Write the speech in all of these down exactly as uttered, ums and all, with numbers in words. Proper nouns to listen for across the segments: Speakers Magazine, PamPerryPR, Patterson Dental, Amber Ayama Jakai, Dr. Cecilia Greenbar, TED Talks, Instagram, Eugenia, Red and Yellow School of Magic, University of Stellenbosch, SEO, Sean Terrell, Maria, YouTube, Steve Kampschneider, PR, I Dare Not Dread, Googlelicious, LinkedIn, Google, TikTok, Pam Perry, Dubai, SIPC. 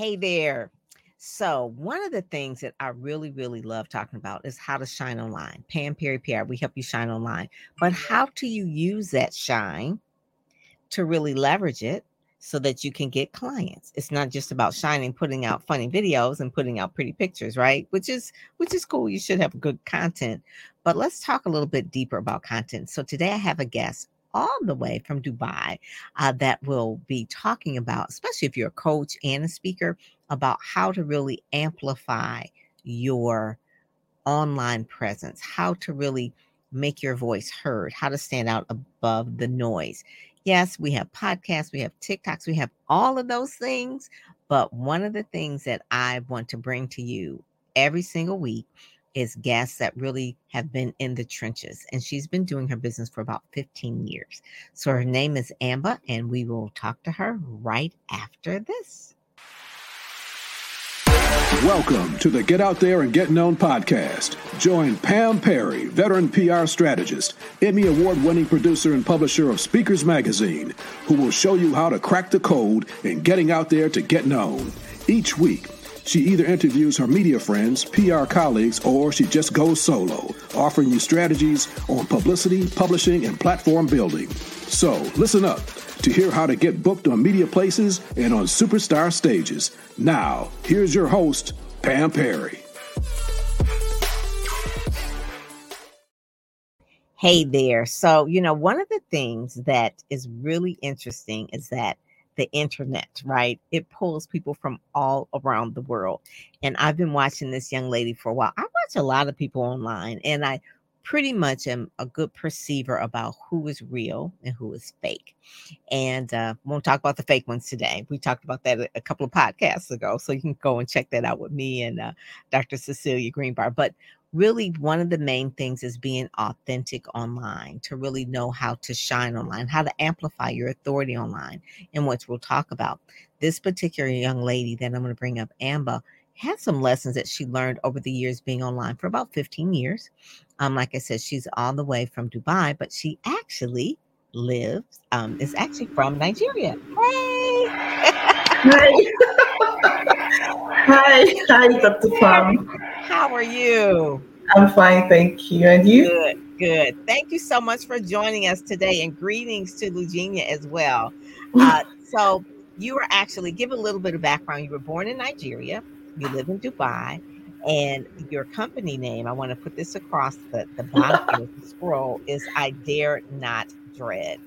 Hey there. So one of the things that I really, really love talking about is how to shine online. Pam Perry P R, we help you shine online. But how do you use that shine to really leverage it so that you can get clients? It's not just about shining, putting out funny videos and putting out pretty pictures, right? Which is which is cool. You should have good content. But let's talk a little bit deeper about content. So today I have a guest all the way from Dubai uh, that will be talking about, especially if you're a coach and a speaker, about how to really amplify your online presence, how to really make your voice heard, how to stand out above the noise. Yes, we have podcasts, we have TikToks, we have all of those things. But one of the things that I want to bring to you every single week is guests that really have been in the trenches. And she's been doing her business for about fifteen years. So her name is Amber, and we will talk to her right after this. Welcome to the Get Out There and Get Known podcast. Join Pam Perry, veteran P R strategist, Emmy award-winning producer and publisher of Speakers Magazine, who will show you how to crack the code in getting out there to get known. Each week, she either interviews her media friends, P R colleagues, or she just goes solo, offering you strategies on publicity, publishing, and platform building. So listen up to hear how to get booked on media places and on superstar stages. Now, here's your host, Pam Perry. Hey there. So, you know, one of the things that is really interesting is that the internet, right? It pulls people from all around the world. And I've been watching this young lady for a while. I watch a lot of people online, and I pretty much am a good perceiver about who is real and who is fake. And uh, we won't talk about the fake ones today. We talked about that a, a couple of podcasts ago. So you can go and check that out with me and uh, Doctor Cecilia Greenbar. But really, one of the main things is being authentic online, to really know how to shine online, how to amplify your authority online, and what we'll talk about. This particular young lady that I'm going to bring up, Amber, had some lessons that she learned over the years being online for about fifteen years. Um, like I said, she's all the way from Dubai, but she actually lives, um, is actually from Nigeria. Hey! Hey! Hi, hi, Doctor Pam. How are you? I'm fine, thank you. And you? Good, good. Thank you so much for joining us today, and greetings to Eugenia as well. Uh, so you were actually, give a little bit of background. You were born in Nigeria, you live in Dubai, and your company name, I want to put this across the, the bottom of the scroll, is I Dare Not Dread.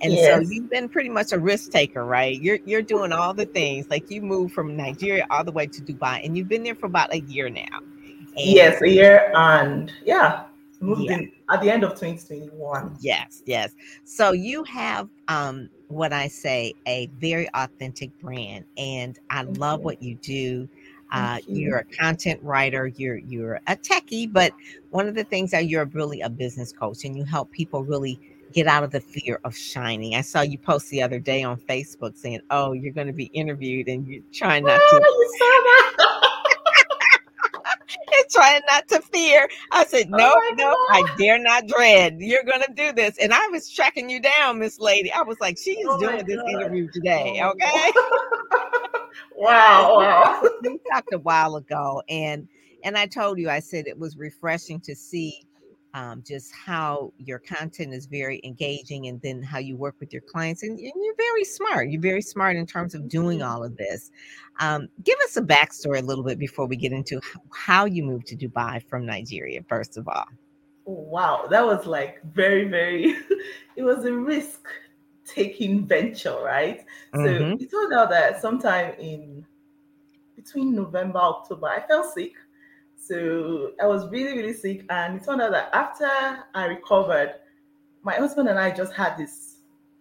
And yes. So you've been pretty much a risk taker, right? You're you're doing all the things. Like you moved from Nigeria all the way to Dubai, and you've been there for about a year now. And yes, a year and yeah, moved yeah. in at the end of twenty twenty-one. Yes, yes. So you have um, what I say, a very authentic brand, and I Thank love you. What you do. Uh, you. You're a content writer. You're you're a techie, but one of the things that you're really a business coach, and you help people really get out of the fear of shining. I saw you post the other day on Facebook saying, oh, you're going to be interviewed, and you're trying not oh, to. You saw that. And trying not to fear. I said, no, oh no, God. I dare not dread. You're going to do this. And I was tracking you down, Miss Lady. I was like, she is oh doing this interview today. Oh. Okay. Wow. Wow. We talked a while ago, and, and I told you, I said it was refreshing to see Um, just how your content is very engaging, and then how you work with your clients. And, and you're very smart. You're very smart in terms of doing all of this. Um, give us a backstory a little bit before we get into how you moved to Dubai from Nigeria, first of all. Wow. That was like very, very, it was a risk-taking venture, right? Mm-hmm. So we told out that sometime in between November, October, I fell sick. So I was really, really sick, and it turned out that after I recovered, my husband and I just had this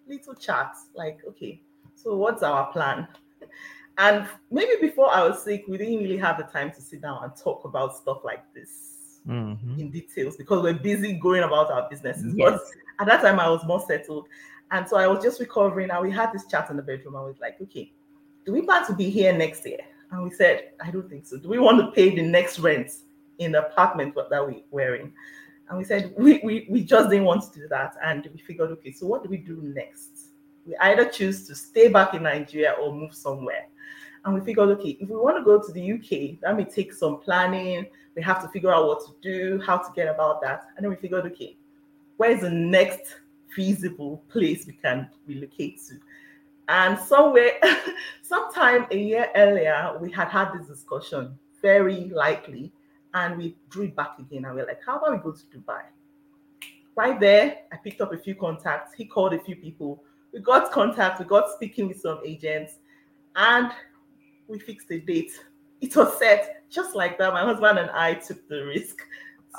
little chat, like, okay, so what's our plan? And maybe before I was sick, we didn't really have the time to sit down and talk about stuff like this mm-hmm. in details, because we're busy going about our businesses. Yes. But at that time, I was more settled. And so I was just recovering, and we had this chat in the bedroom. I was like, okay, do we plan to be here next year? And we said, I don't think so. Do we want to pay the next rent in the apartment that we were in? And we said, we, we, we just didn't want to do that. And we figured, okay, so what do we do next? We either choose to stay back in Nigeria or move somewhere. And we figured, okay, if we want to go to the U K, that may take some planning. We have to figure out what to do, how to get about that. And then we figured, okay, where's the next feasible place we can relocate to? And somewhere, sometime a year earlier, we had had this discussion, very likely, and we drew it back again. And we were like, how about we go to Dubai? Right there, I picked up a few contacts. He called a few people. We got contact. We got speaking with some agents. And we fixed a date. It was set just like that. My husband and I took the risk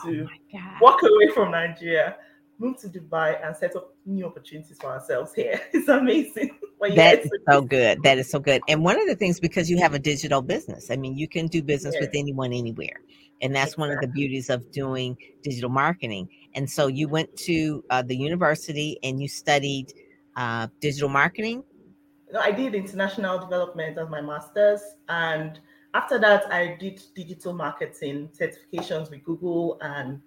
to oh walk away from Nigeria, move to Dubai, and set up new opportunities for ourselves here. It's amazing. Well, that yeah, is so amazing. Good. That is so good. And one of the things, because you have a digital business, I mean, you can do business yeah. with anyone, anywhere. And that's exactly. one of the beauties of doing digital marketing. And so you went to uh, the university and you studied uh, digital marketing. No, I did international development as my master's. And after that, I did digital marketing certifications with Google and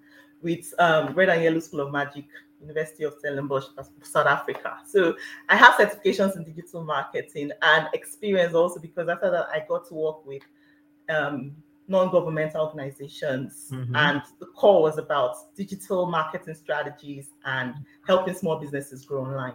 with um, Red and Yellow School of Magic, University of Stellenbosch, South Africa. So I have certifications in digital marketing and experience also, because after that, I got to work with um, non-governmental organizations. Mm-hmm. And the core was about digital marketing strategies and helping small businesses grow online.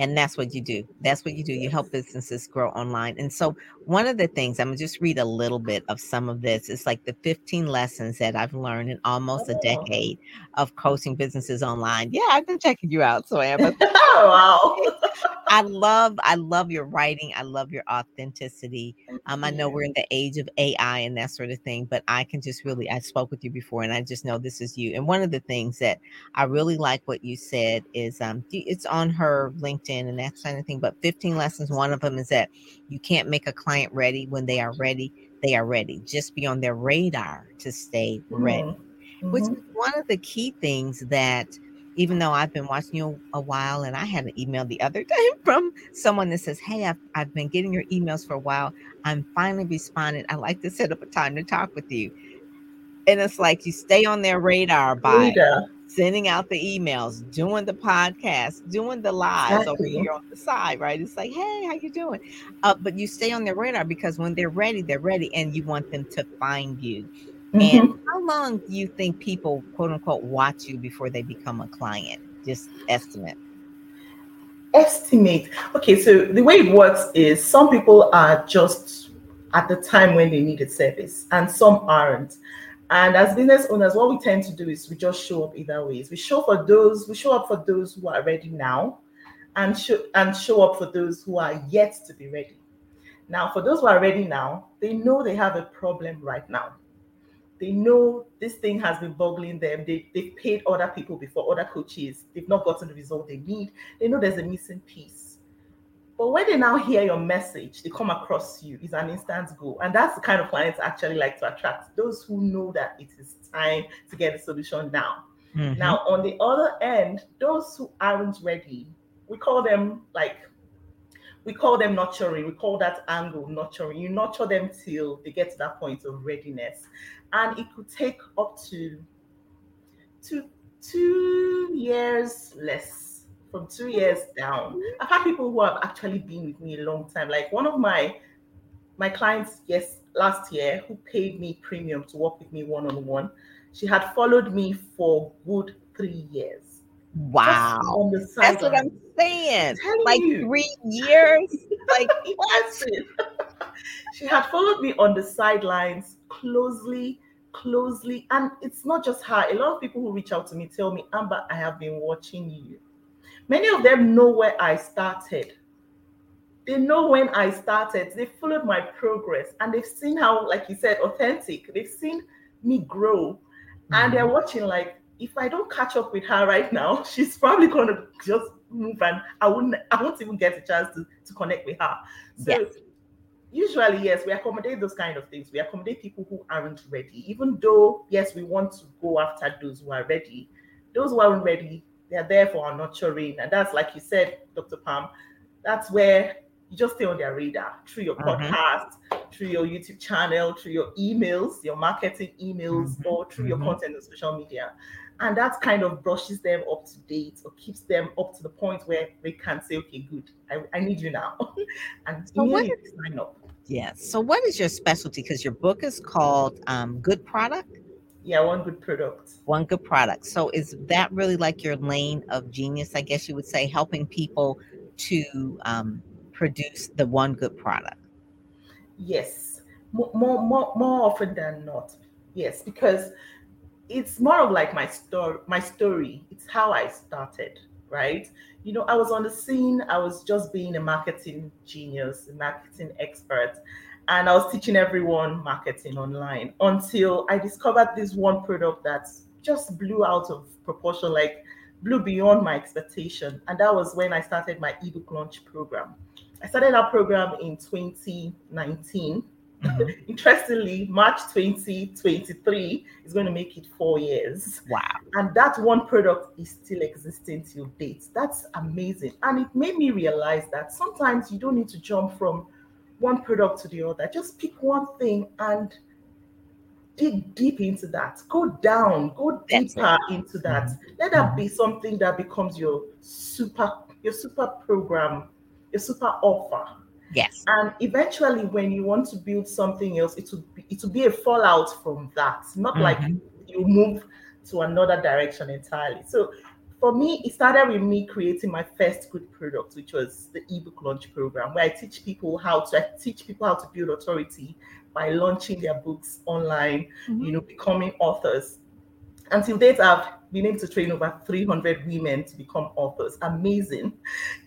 And that's what you do. That's what you do. You help businesses grow online. And so one of the things, I'm going to just read a little bit of some of this. It's like the fifteen lessons that I've learned in almost oh. a decade of coaching businesses online. Yeah, I've been checking you out. So Amber. Oh, wow. I love, I love your writing. I love your authenticity. Um, I know we're in the age of A I and that sort of thing, but I can just really, I spoke with you before and I just know this is you. And one of the things that I really like what you said is um, it's on her LinkedIn and that kind of thing, but fifteen lessons. One of them is that you can't make a client ready when they are ready. They are ready. Just be on their radar to stay ready, mm-hmm. which is one of the key things that, even though I've been watching you a while and I had an email the other day from someone that says, hey, I've, I've been getting your emails for a while. I'm finally responding. I'd like to set up a time to talk with you. And it's like you stay on their radar by Rita. Sending out the emails, doing the podcast, doing the lives exactly. over here on the side, right? It's like, hey, how you doing? Uh, but you stay on their radar because when they're ready, they're ready and you want them to find you. Mm-hmm. And how long do you think people, quote unquote, watch you before they become a client? Just estimate. Estimate. Okay, so the way it works is some people are just at the time when they need a service and some aren't. And as business owners, what we tend to do is we just show up either ways. We show for those, we show up for those who are ready now and show and show up for those who are yet to be ready. Now, for those who are ready now, they know they have a problem right now. They know this thing has been boggling them. They, they've paid other people before, other coaches. They've not gotten the result they need. They know there's a missing piece. But when they now hear your message, they come across you. It's an instant go. And that's the kind of clients I actually like to attract, those who know that it is time to get a solution now. Mm-hmm. Now, on the other end, those who aren't ready, we call them like, we call them nurturing. We call that angle nurturing. You nurture them till they get to that point of readiness. And it could take up to two, two years less, from two years down. I've had people who have actually been with me a long time. Like one of my my clients, yes, last year, who paid me premium to work with me one-on-one, she had followed me for good three years. Wow, that's what I'm saying. Like you. three years, like what? She had followed me on the sidelines closely, closely, and it's not just her. A lot of people who reach out to me tell me, Amber, I have been watching you. Many of them know where I started. They know when I started. They followed my progress, and they've seen how, like you said, authentic. They've seen me grow, mm-hmm. and they're watching like, if I don't catch up with her right now, she's probably going to just move and I wouldn't, I won't even get a chance to, to connect with her. So yes. usually, yes, we accommodate those kind of things. We accommodate people who aren't ready, even though, yes, we want to go after those who are ready. Those who aren't ready, they're there for our nurturing. And that's like you said, Doctor Pam, that's where you just stay on their radar through your mm-hmm. podcast, through your YouTube channel, through your emails, your marketing emails, mm-hmm. or through mm-hmm. your content on social media. And that kind of brushes them up to date or keeps them up to the point where they can say, okay, good, I, I need you now. And so what, is, Yes. So what is your specialty? Because your book is called um, Good Product. Yeah, One Good Product. One Good Product. So is that really like your lane of genius? I guess you would say helping people to um, produce the one good product. Yes, more, more, more often than not. Yes, because it's more of like my story. My story. It's how I started, right? You know, I was on the scene. I was just being a marketing genius, a marketing expert. And I was teaching everyone marketing online until I discovered this one product that just blew out of proportion, like blew beyond my expectation. And that was when I started my ebook launch program. I started our program in twenty nineteen. Mm-hmm. Interestingly, March twenty twenty-three is going to make it four years. Wow. And that one product is still existing till date. That's amazing. And it made me realize that sometimes you don't need to jump from one product to the other. Just pick one thing and dig deep into that. Go down, go deeper into that. Let that be something that becomes your super, your super program, your super offer. Yes. And eventually, when you want to build something else, it will be, it will be a fallout from that. Not mm-hmm. like you move to another direction entirely. So for me, it started with me creating my first good product, which was the ebook launch program, where I teach people how to I teach people how to build authority by launching their books online, mm-hmm. you know, becoming authors. Until date, I've been able to train over three hundred women to become authors. Amazing,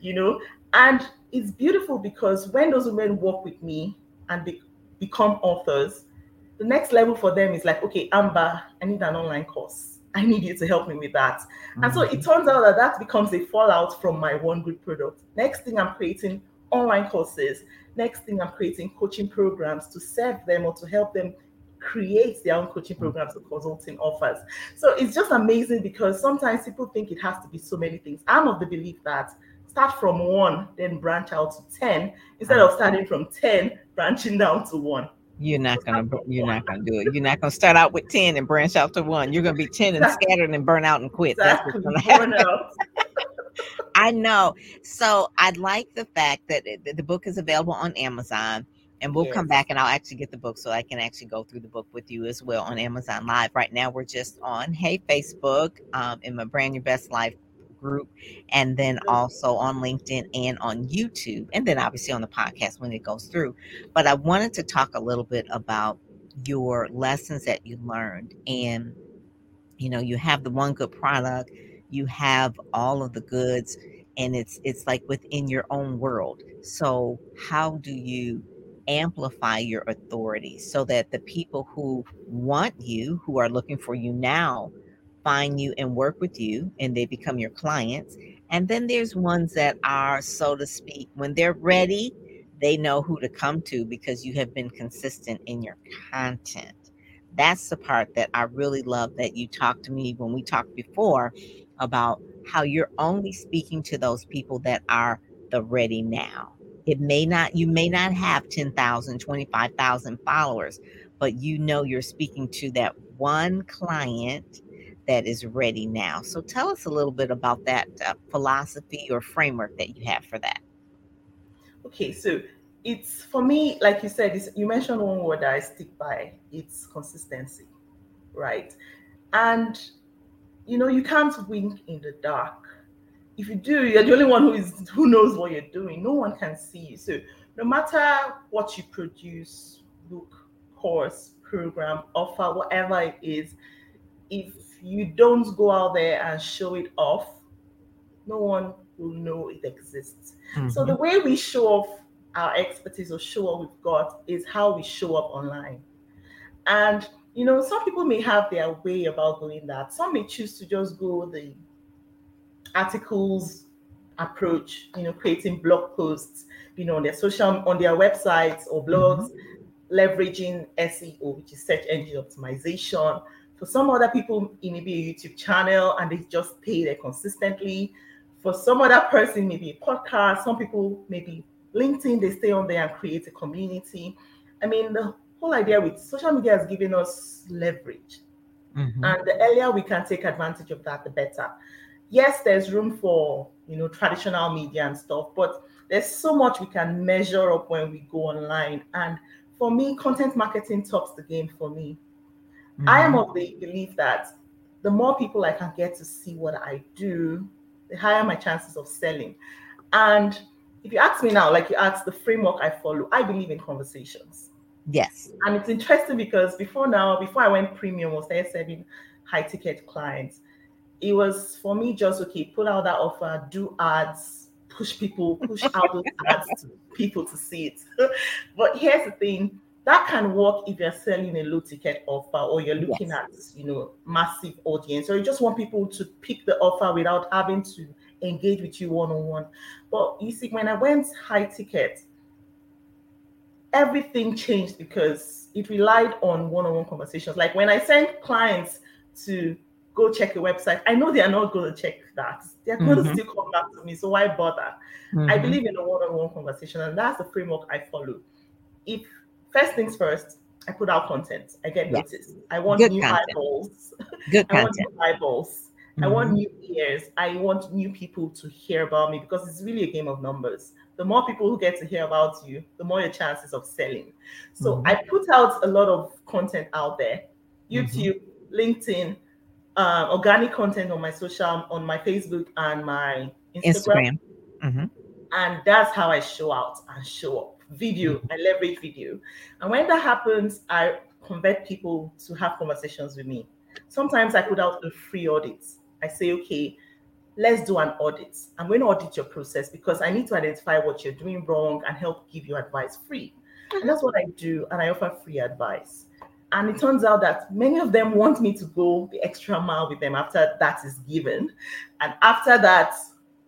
you know. And it's beautiful because when those women work with me and they become authors, the next level for them is like, okay, Amber, I need an online course. I need you to help me with that. Mm-hmm. And so it turns out that that becomes a fallout from my one good product. Next thing, I'm creating online courses. Next thing, I'm creating coaching programs to serve them or to help them create their own coaching programs or consulting offers. So it's just amazing because sometimes people think it has to be so many things. I'm of the belief that start from one, then branch out to ten, instead of starting from ten, branching down to one. You're not gonna, you're not gonna do it. You're not gonna start out with ten and branch out to one. You're gonna be ten and scattered and burn out and quit. That's what's gonna happen. I know. So I like the fact that it, the book is available on Amazon, and we'll yes. come back and I'll actually get the book so I can actually go through the book with you as well on Amazon Live. Right now, we're just on Hey Facebook um, in my Brand Your Best Life group, and then also on LinkedIn and on YouTube, and then obviously on the podcast when it goes through. But I wanted to talk a little bit about your lessons that you learned. And you know, you have the one good product, you have all of the goods, and it's it's like within your own world. So how do you amplify your authority so that the people who want you, who are looking for you now, find you and work with you, and they become your clients? And then there's ones that are, so to speak, when they're ready, they know who to come to because you have been consistent in your content. That's the part that I really love that you talked to me when we talked before about how you're only speaking to those people that are the ready now. It may not, you may not have ten thousand, twenty-five thousand followers, but you know you're speaking to that one client that is ready now. So tell us a little bit about that uh, philosophy or framework that you have for that. Okay, so it's, for me, like you said, it's, you mentioned one word that I stick by, it's consistency, right? And, you know, you can't wink in the dark. If you do, you're the only one who is who knows what you're doing. No one can see you. So no matter what you produce, book, course, program, offer, whatever it is, if you don't go out there and show it off, no one will know it exists. Mm-hmm. So the way we show off our expertise or show what we've got is how we show up online. And, you know, some people may have their way about doing that. Some may choose to just go the articles approach, you know, creating blog posts, you know, on their social, on their websites or blogs, mm-hmm. leveraging S E O, which is search engine optimization. For some other people, it may be a YouTube channel and they just stay there consistently. For some other person, maybe a podcast. Some people, maybe LinkedIn, they stay on there and create a community. I mean, the whole idea with social media has given us leverage. Mm-hmm. And the earlier we can take advantage of that, the better. Yes, there's room for, you know, traditional media and stuff, but There's so much we can measure up when we go online. And for me, content marketing tops the game for me. Mm-hmm. I am of the belief that the more people I can get to see what I do, the higher my chances of selling. And if you ask me now, like you asked the framework I follow, I believe in conversations. Yes. And it's interesting because before now, before I went premium, I was there serving high ticket clients. It was for me just, okay, pull out that offer, do ads, push people, push out those ads to people to see it. But here's the thing, that can work if you're selling a low ticket offer or you're looking yes. at, you know, massive audience, or you just want people to pick the offer without having to engage with you one-on-one. But you see, when I went high ticket, everything changed because it relied on one-on-one conversations. Like when I send clients to go check a website, I know they are not going to check that. They're going mm-hmm. to still come back to me, so why bother? Mm-hmm. I believe in a one-on-one conversation, and that's the framework I follow. If first things first, I put out content. I get yes. noticed. I want Good new content. eyeballs. Good I want new eyeballs. Mm-hmm. I want new ears. I want new people to hear about me because it's really a game of numbers. The more people who get to hear about you, the more your chances of selling. So mm-hmm. I put out a lot of content out there, YouTube, mm-hmm. LinkedIn, uh, organic content on my social, on my Facebook and my Instagram. Instagram. Mm-hmm. And that's how I show out and show up. Video, mm-hmm. I leverage video. And when that happens, I convert people to have conversations with me. Sometimes I put out a free audit. I say, okay, let's do an audit. I'm going to audit your process because I need to identify what you're doing wrong and help give you advice free. And that's what I do. And I offer free advice. And it turns out that many of them want me to go the extra mile with them after that is given. And after that,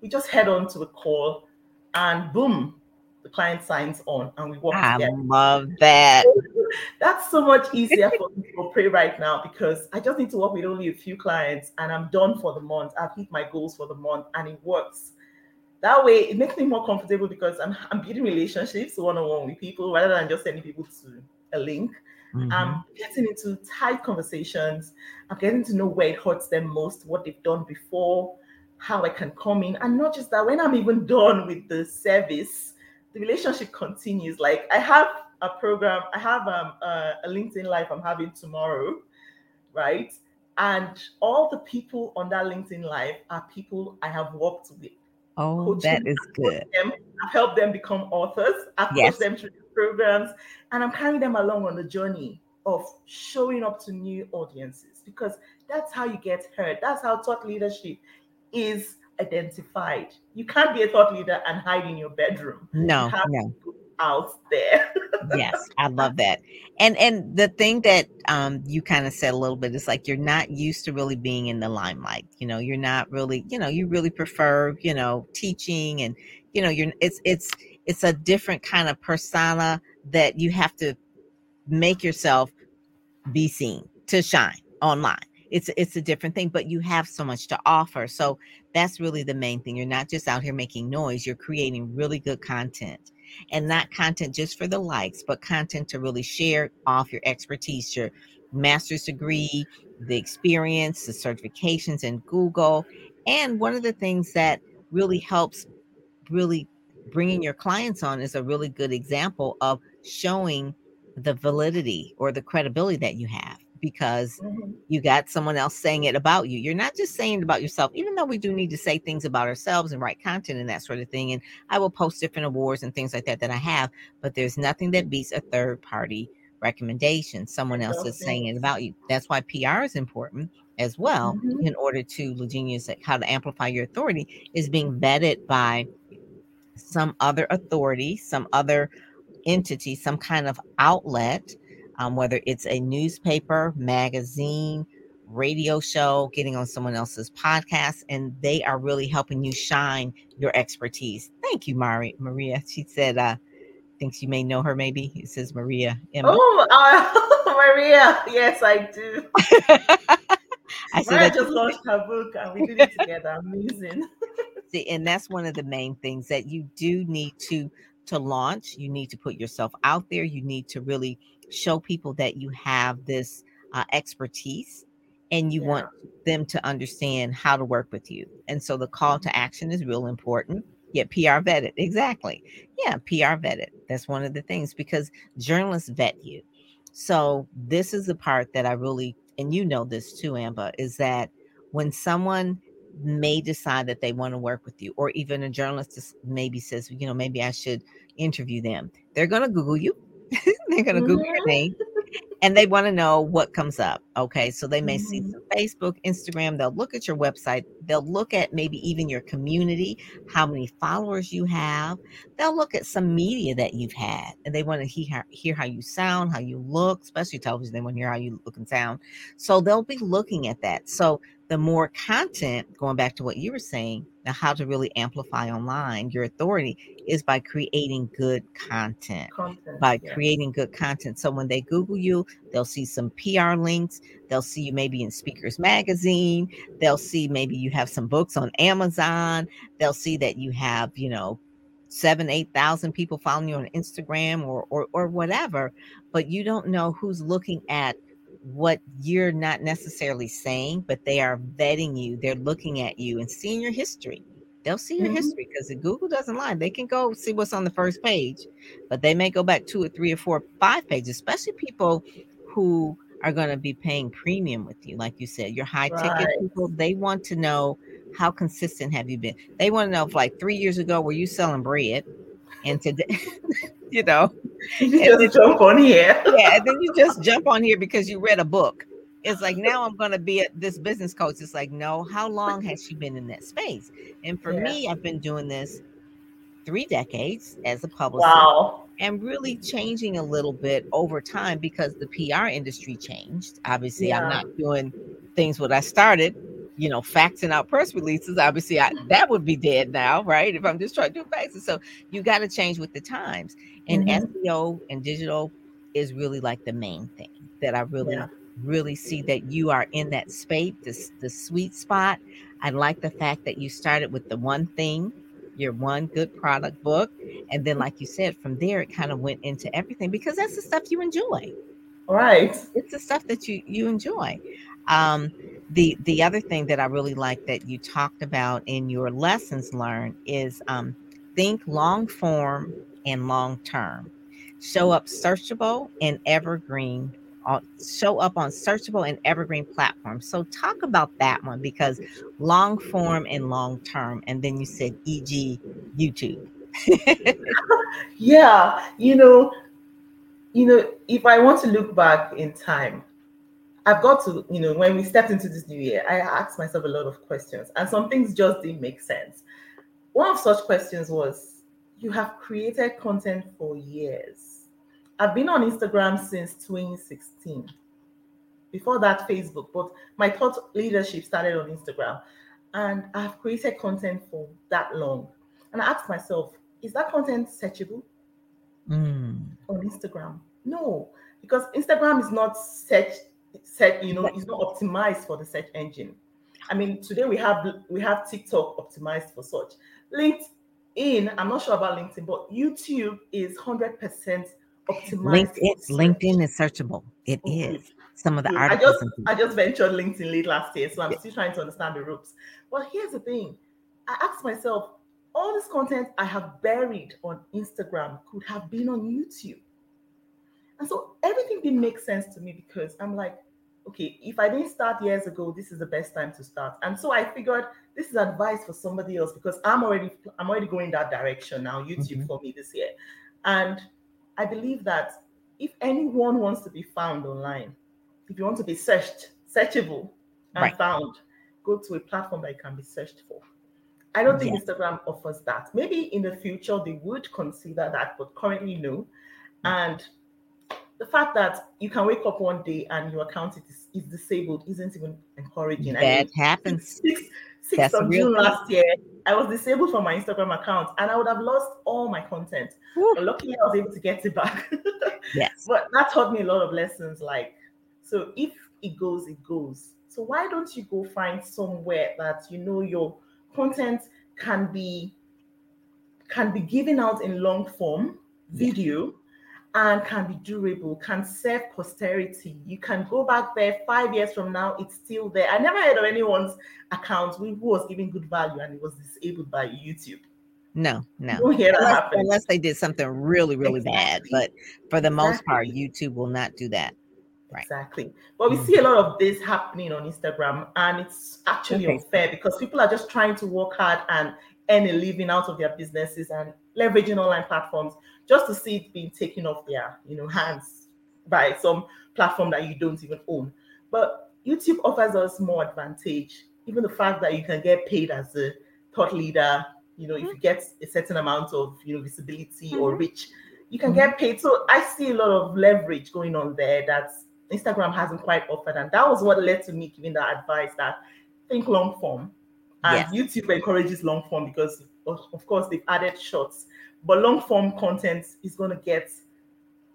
we just head on to a call and boom, the client signs on and we work I together. I love that. That's so much easier for me to pray right now because I just need to work with only a few clients and I'm done for the month. I've hit my goals for the month and it works. That way, it makes me more comfortable because I'm, I'm building relationships one-on-one with people rather than just sending people to a link. Mm-hmm. I'm getting into tight conversations. I'm getting to know where it hurts them most, what they've done before, how I can come in. And not just that, when I'm even done with the service, the relationship continues. Like I have a program, I have um, uh, a LinkedIn Live I'm having tomorrow, right? And all the people on that LinkedIn Live are people I have worked with. Oh, coaching. That is good. Them. I've helped them become authors. I've yes. coached them through the programs. And I'm carrying them along on the journey of showing up to new audiences because that's how you get heard. That's how thought leadership is identified. You can't be a thought leader and hide in your bedroom. No, you have no. to go out there. Yes, I love that. And and the thing that um you kind of said a little bit is like you're not used to really being in the limelight. You know, you're not really. You know, you really prefer. You know, teaching and you know, you're. It's it's it's a different kind of persona that you have to make yourself be seen to shine online. It's it's a different thing, but you have so much to offer. So that's really the main thing. You're not just out here making noise. You're creating really good content, and not content just for the likes, but content to really share off your expertise, your master's degree, the experience, the certifications in Google. And one of the things that really helps really bringing your clients on is a really good example of showing the validity or the credibility that you have. Because you got someone else saying it about you. You're not just saying it about yourself, even though we do need to say things about ourselves and write content and that sort of thing. And I will post different awards and things like that that I have, but there's nothing that beats a third party recommendation. Someone else is saying it about you. That's why P R is important as well. Mm-hmm. In order to, Eugenia said, how to amplify your authority is being vetted by some other authority, some other entity, some kind of outlet. Um, whether it's a newspaper, magazine, radio show, getting on someone else's podcast, and they are really helping you shine your expertise. Thank you, Mari- Maria. She said, uh, thinks you may know her, maybe. It says Maria. Emma. Oh, uh, Maria. Yes, I do. I Maria just launched her book, and we did it together. Amazing. See, and that's one of the main things that you do need to, to launch. You need to put yourself out there. You need to really show people that you have this uh, expertise and you yeah. want them to understand how to work with you. And so the call to action is real important. Yeah, P R vetted. Exactly. Yeah, P R vetted. That's one of the things, because journalists vet you. So this is the part that I really, and you know this too, Amber, is that when someone may decide that they want to work with you, or even a journalist maybe says, you know, maybe I should interview them, they're going to Google you. They're going to Google your name. And they want to know what comes up. Okay. So they may mm-hmm. see some Facebook, Instagram. They'll look at your website. They'll look at maybe even your community, how many followers you have. They'll look at some media that you've had, and they want to hear, hear how you sound, how you look, especially television. They want to hear how you look and sound. So they'll be looking at that. So the more content, going back to what you were saying, now how to really amplify online your authority is by creating good content, content by yeah. creating good content. So when they Google you, they'll see some P R links. They'll see you maybe in Speakers Magazine. They'll see maybe you have some books on Amazon. They'll see that you have, you know, seven, eight thousand people following you on Instagram or, or, or whatever, but you don't know who's looking at what you're not necessarily saying, but they are vetting you. They're looking at you and seeing your history. They'll see your mm-hmm. history, because Google doesn't lie. They can go see what's on the first page, but they may go back two or three or four, five pages, especially people who are going to be paying premium with you. Like you said, your high right. ticket people, they want to know how consistent have you been. They want to know if, like, three years ago, were you selling bread? And today, you know, you just then, jump on here. Yeah, and then you just jump on here because you read a book. It's like, now I'm going to be at this business coach. It's like, no, how long has she been in that space? And for yeah. me, I've been doing this three decades as a publicist, wow. and really changing a little bit over time because the P R industry changed. Obviously, yeah. I'm not doing things what I started. You know, faxing out press releases, obviously I, that would be dead now, right? If I'm just trying to do faxes. So you got to change with the times. And mm-hmm. S E O and digital is really like the main thing that I really, yeah. really see that you are in that space, this the sweet spot. I like the fact that you started with the one thing, your one good product book. And then, like you said, from there, it kind of went into everything, because that's the stuff you enjoy. Right. It's the stuff that you, you enjoy. Um, the, the other thing that I really like that you talked about in your lessons learned is, um, think long form and long term, show up searchable and evergreen, uh, show up on searchable and evergreen platforms. So talk about that one, because long form and long term, and then you said, for example, YouTube. yeah. You know, you know, if I want to look back in time, I've got to, you know, when we stepped into this new year, I asked myself a lot of questions, and some things just didn't make sense. One of such questions was, you have created content for years. I've been on Instagram since twenty sixteen. Before that, Facebook, but my thought leadership started on Instagram, and I've created content for that long. And I asked myself, is that content searchable mm. on Instagram? No, because Instagram is not searched. Set, you know, it's not optimized for the search engine. I mean, today we have we have TikTok optimized for search. LinkedIn, I'm not sure about LinkedIn, but YouTube is one hundred percent optimized. LinkedIn, LinkedIn is searchable. It okay. is. Some of the yeah, articles. I just, I just ventured LinkedIn late last year, so I'm yeah. still trying to understand the ropes. But here's the thing. I asked myself, all this content I have buried on Instagram could have been on YouTube. And so everything didn't make sense to me, because I'm like, okay, if I didn't start years ago, this is the best time to start. And so I figured this is advice for somebody else, because I'm already I'm already going that direction now, YouTube mm-hmm. for me this year. And I believe that if anyone wants to be found online, if you want to be searched, searchable and right. found, go to a platform that you can be searched for. I don't think yeah. Instagram offers that. Maybe in the future they would consider that, but currently no. And the fact that you can wake up one day and your account is, is disabled isn't even encouraging. That I mean, happens. sixth of June last year, I was disabled from my Instagram account, and I would have lost all my content. Woo. But luckily, I was able to get it back. yes. But that taught me a lot of lessons. Like, so if it goes, it goes. So why don't you go find somewhere that you know your content can be can be given out in long form yeah. video, and can be durable, can serve posterity. You can go back there five years from now, it's still there. I never heard of anyone's account who was giving good value and it was disabled by YouTube. No, no. Unless, unless they did something really, really exactly. bad. But for the exactly. most part, YouTube will not do that. Right. Exactly. But we mm-hmm. see a lot of this happening on Instagram, and it's actually okay. unfair because people are just trying to work hard and earn a living out of their businesses and leveraging online platforms just to see it being taken off their, you know, hands by some platform that you don't even own. But YouTube offers us more advantage. Even the fact that you can get paid as a thought leader, you know, mm-hmm. if you get a certain amount of, you know, visibility mm-hmm. or reach, you can mm-hmm. get paid. So I see a lot of leverage going on there that's Instagram hasn't quite offered, and that was what led to me giving that advice that think long form. And yes. YouTube encourages long form because, of, of course, they've added shorts, but long form content is going to get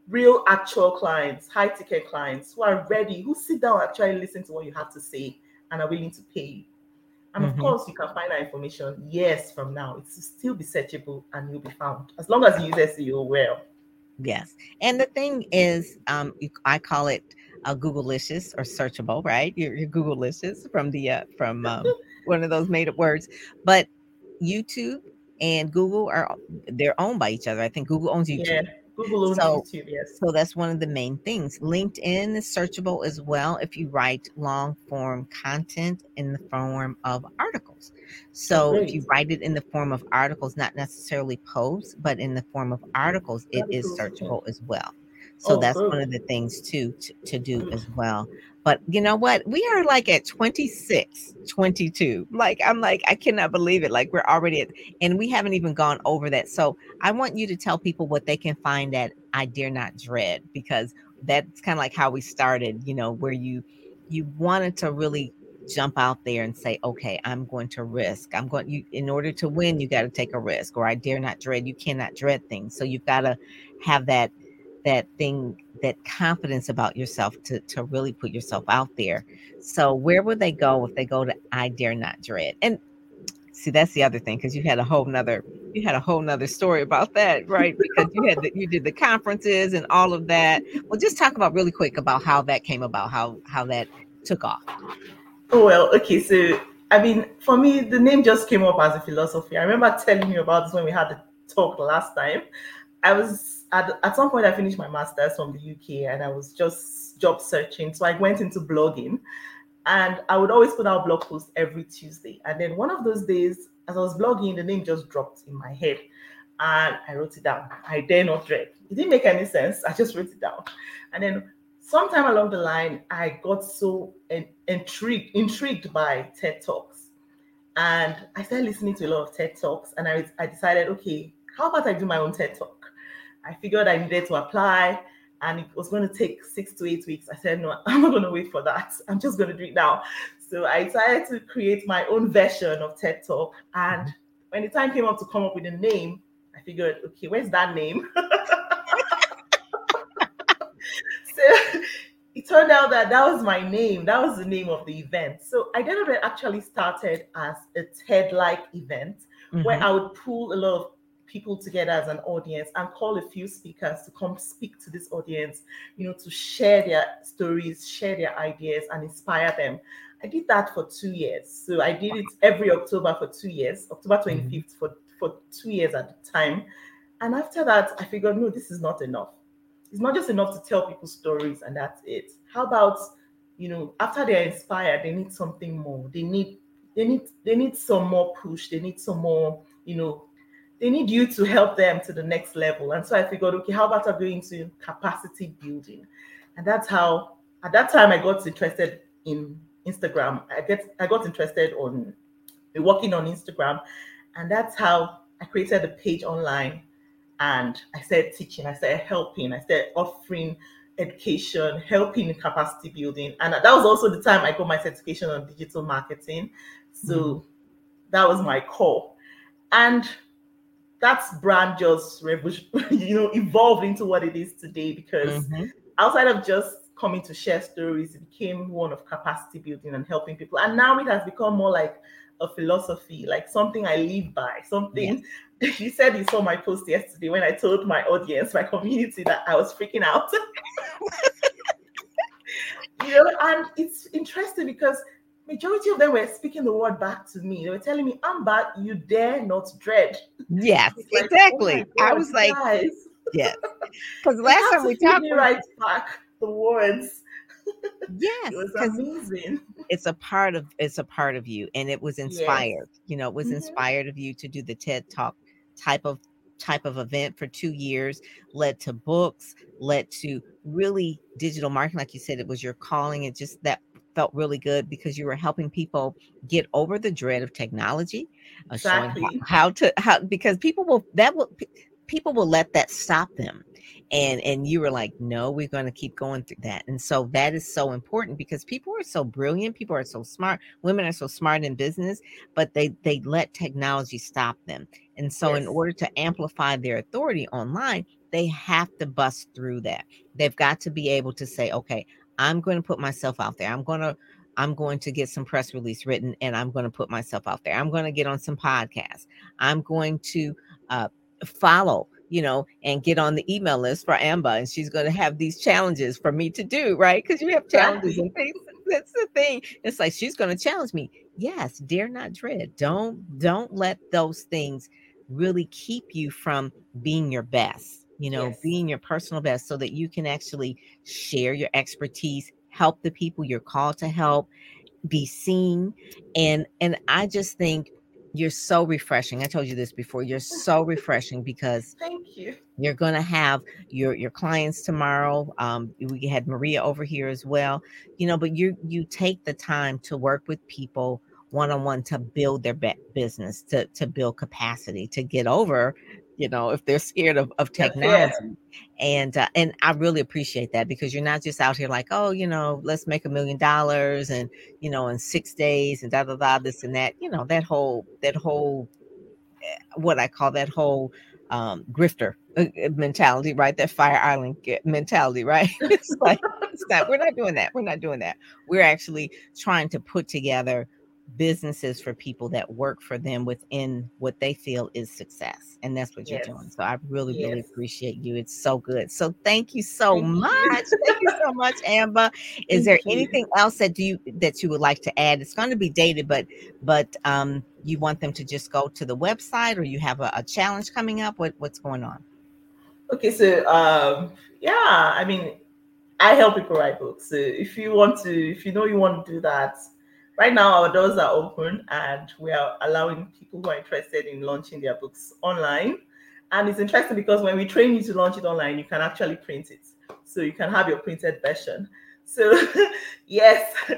real, actual clients, high ticket clients who are ready, who sit down and actually listen to what you have to say and are willing to pay you. And mm-hmm. of course, you can find that information years from now. It will still be searchable and you'll be found as long as you use S E O well. Yes. And the thing is, um, I call it a Googlelicious or searchable, right? You're, you're Googlelicious from the uh, from um, one of those made up words. But YouTube and Google are they're owned by each other. I think Google owns YouTube. Yeah, Google owns so, YouTube. Yes. So that's one of the main things. LinkedIn is searchable as well if you write long form content in the form of articles. So Great. If you write it in the form of articles, not necessarily posts, but in the form of articles, it is searchable as well. So oh, that's good. One of the things too to, to do as well. But you know what? We are like at twenty-six, twenty-two. Like, I'm like, I cannot believe it. Like we're already at, and we haven't even gone over that. So I want you to tell people what they can find at I Dare Not Dread, because that's kind of like how we started, you know, where you, you wanted to really jump out there and say, okay, I'm going to risk. I'm going you in order to win, you got to take a risk, or I dare not dread. You cannot dread things. So you've got to have that, that thing, that confidence about yourself to, to really put yourself out there. So where would they go if they go to I Dare Not Dread? And see, that's the other thing, because you had a whole nother, you had a whole nother story about that, right? Because you had the, you did the conferences and all of that. Well, just talk about really quick about how that came about, how how that took off. Oh, well, okay. So, I mean, for me, the name just came up as a philosophy. I remember telling you about this when we had the talk last time. I was, at, at some point, I finished my master's from the U K and I was just job searching. So I went into blogging and I would always put out blog posts every Tuesday. And then one of those days, as I was blogging, the name just dropped in my head and I wrote it down. I dare not dread. It didn't make any sense. I just wrote it down. And then sometime along the line, I got so en- intrigued intrigued by TED Talks. And I started listening to a lot of TED Talks. And I, I decided, okay, how about I do my own TED Talk? I figured I needed to apply. And it was going to take six to eight weeks. I said, no, I'm not going to wait for that. I'm just going to do it now. So I decided to create my own version of TED Talk. And when the time came up to come up with a name, I figured, okay, where's that name? So it turned out that that was my name. That was the name of the event. So I did it actually started as a TED-like event mm-hmm. where I would pull a lot of people together as an audience and call a few speakers to come speak to this audience, you know, to share their stories, share their ideas, and inspire them. I did that for two years. So I did it every October for two years, October twenty-fifth mm-hmm. for, for two years at the time. And after that, I figured, no, this is not enough. It's not just enough to tell people stories and that's it. How about, you know, after they're inspired, they need something more. They need, they need, they need some more push. They need some more, you know, they need you to help them to the next level. And so I figured, okay, how about I go into capacity building? And that's how, at that time, I got interested in Instagram. I get, I got interested on working on Instagram. And that's how I created a page online. And I said teaching, I said helping, I said offering education, helping in capacity building. And that was also the time I got my certification on digital marketing. So mm-hmm. that was my core. And that brand just, you know, evolved into what it is today because mm-hmm. outside of just coming to share stories, it became one of capacity building and helping people. And now it has become more like a philosophy, like something I live by, something... Yeah. You said you saw my post yesterday when I told my audience, my community, that I was freaking out. You know, and it's interesting because majority of them were speaking the word back to me. They were telling me, Amber, you dare not dread. Yes, like, exactly. Oh, I was guys. like, yes. Because last time we talked, right back the words. Yes, it was amazing. It's a part of it's a part of you, and it was inspired. Yes. You know, it was mm-hmm. inspired of you to do the TED Talk type of type of event for two years, led to books, led to really digital marketing. Like you said, it was your calling. It just that felt really good because you were helping people get over the dread of technology. Uh, exactly. Showing how, how to how because people will that will. people will let that stop them. And, and you were like, no, we're going to keep going through that. And so that is so important because people are so brilliant. People are so smart. Women are so smart in business, but they, they let technology stop them. And so yes. in order to amplify their authority online, they have to bust through that. They've got to be able to say, okay, I'm going to put myself out there. I'm going to, I'm going to get some press release written and I'm going to put myself out there. I'm going to get on some podcasts. I'm going to, uh, follow, you know, and get on the email list for Amber, and she's going to have these challenges for me to do, right? Because you have challenges and things. That's the thing. It's like she's going to challenge me. Yes, dare not dread. Don't don't let those things really keep you from being your best, you know, yes. being your personal best, so that you can actually share your expertise, help the people you're called to help, be seen. And and I just think you're so refreshing. I told you this before. You're so refreshing because thank you. You're going to have your, your clients tomorrow. Um, we had Maria over here as well, you know, but you, you take the time to work with people one-on-one to build their business, to, to build capacity, to get over, you know, if they're scared of, of technology. Yeah. And, uh, and I really appreciate that because you're not just out here like, oh, you know, let's make a million dollars and, you know, in six days and da, da, da, this and that, you know, that whole, that whole, what I call that whole um, grifter mentality, right? That Fire Island mentality, right? It's like, it's not, we're not doing that. We're not doing that. We're actually trying to put together businesses for people that work for them within what they feel is success, and that's what yes. you're doing. So I really, yes. really appreciate you. It's so good. So thank you so thank much. You. Thank you so much, Amber. Is thank there you. anything else that do you that you would like to add? It's going to be dated, but but um, you want them to just go to the website, or you have a, a challenge coming up. What what's going on? Okay, so um, yeah, I mean, I help people write books. So if you want to, if you know you want to do that. Right now, our doors are open and we are allowing people who are interested in launching their books online. And it's interesting because when we train you to launch it online, you can actually print it. So you can have your printed version. So yes, so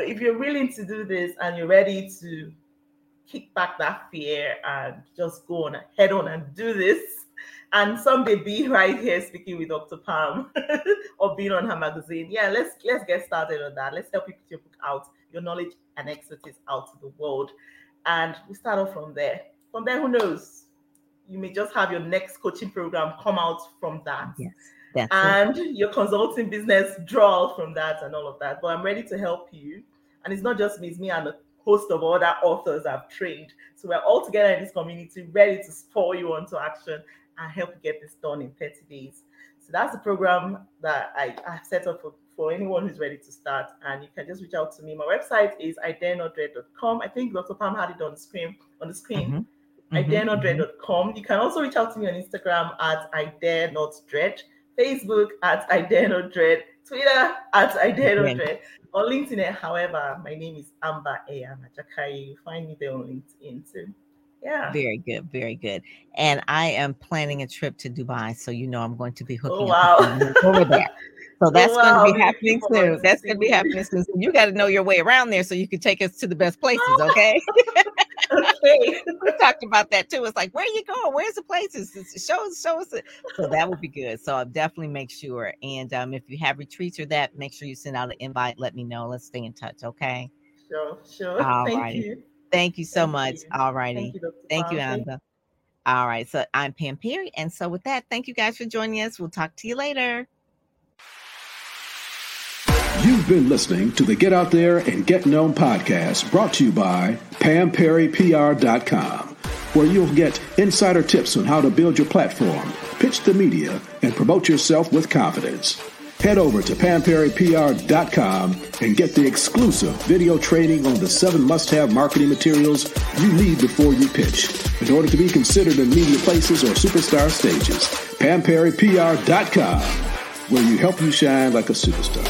if you're willing to do this and you're ready to kick back that fear and just go on, head on and do this, and someday be right here speaking with Doctor Pam or being on her magazine. Yeah, let's let's get started on that. Let's help you put your book out, your knowledge and expertise out to the world. And we start off from there. From there, who knows? You may just have your next coaching program come out from that. Yes, that's and it. Your consulting business draw from that and all of that. But I'm ready to help you. And it's not just me, it's me and a host of other authors I've trained. So we're all together in this community, ready to spur you onto action and help you get this done in thirty days. So that's the program that I, I set up for, for anyone who's ready to start. And you can just reach out to me. My website is i dare not dread dot com. I think Doctor Pam had it on the screen. On the screen. Mm-hmm. i dare not dread dot com. You can also reach out to me on Instagram at i dare not dread, Facebook at i dare not dread, Twitter at i dare not dread. On LinkedIn, however, my name is Amber Ayama Jakai. You find me there on LinkedIn too. Yeah. Very good. Very good. And I am planning a trip to Dubai. So, you know, I'm going to be hooking oh, wow. up over there. So that's oh, wow. going to be happening soon. That's going to be happening soon. So you got to know your way around there so you can take us to the best places. Okay. Okay. We talked about that too. It's like, where are you going? Where's the places? Show us, show us it. So that would be good. So I'll definitely make sure. And um, if you have retreats or that, make sure you send out an invite. Let me know. Let's stay in touch. Okay. Sure. Sure. All Thank righty. you. Thank you so Thank much. You. All righty. Thank you, Thank you Amber. All right. So I'm Pam Perry. And so with that, thank you guys for joining us. We'll talk to you later. You've been listening to the Get Out There and Get Known podcast brought to you by Pam Perry P R dot com, where you'll get insider tips on how to build your platform, pitch the media, and promote yourself with confidence. Head over to Pam Perry P R dot com and get the exclusive video training on the seven must-have marketing materials you need before you pitch in order to be considered in media places or superstar stages. Pam Perry P R dot com, where you help you shine like a superstar.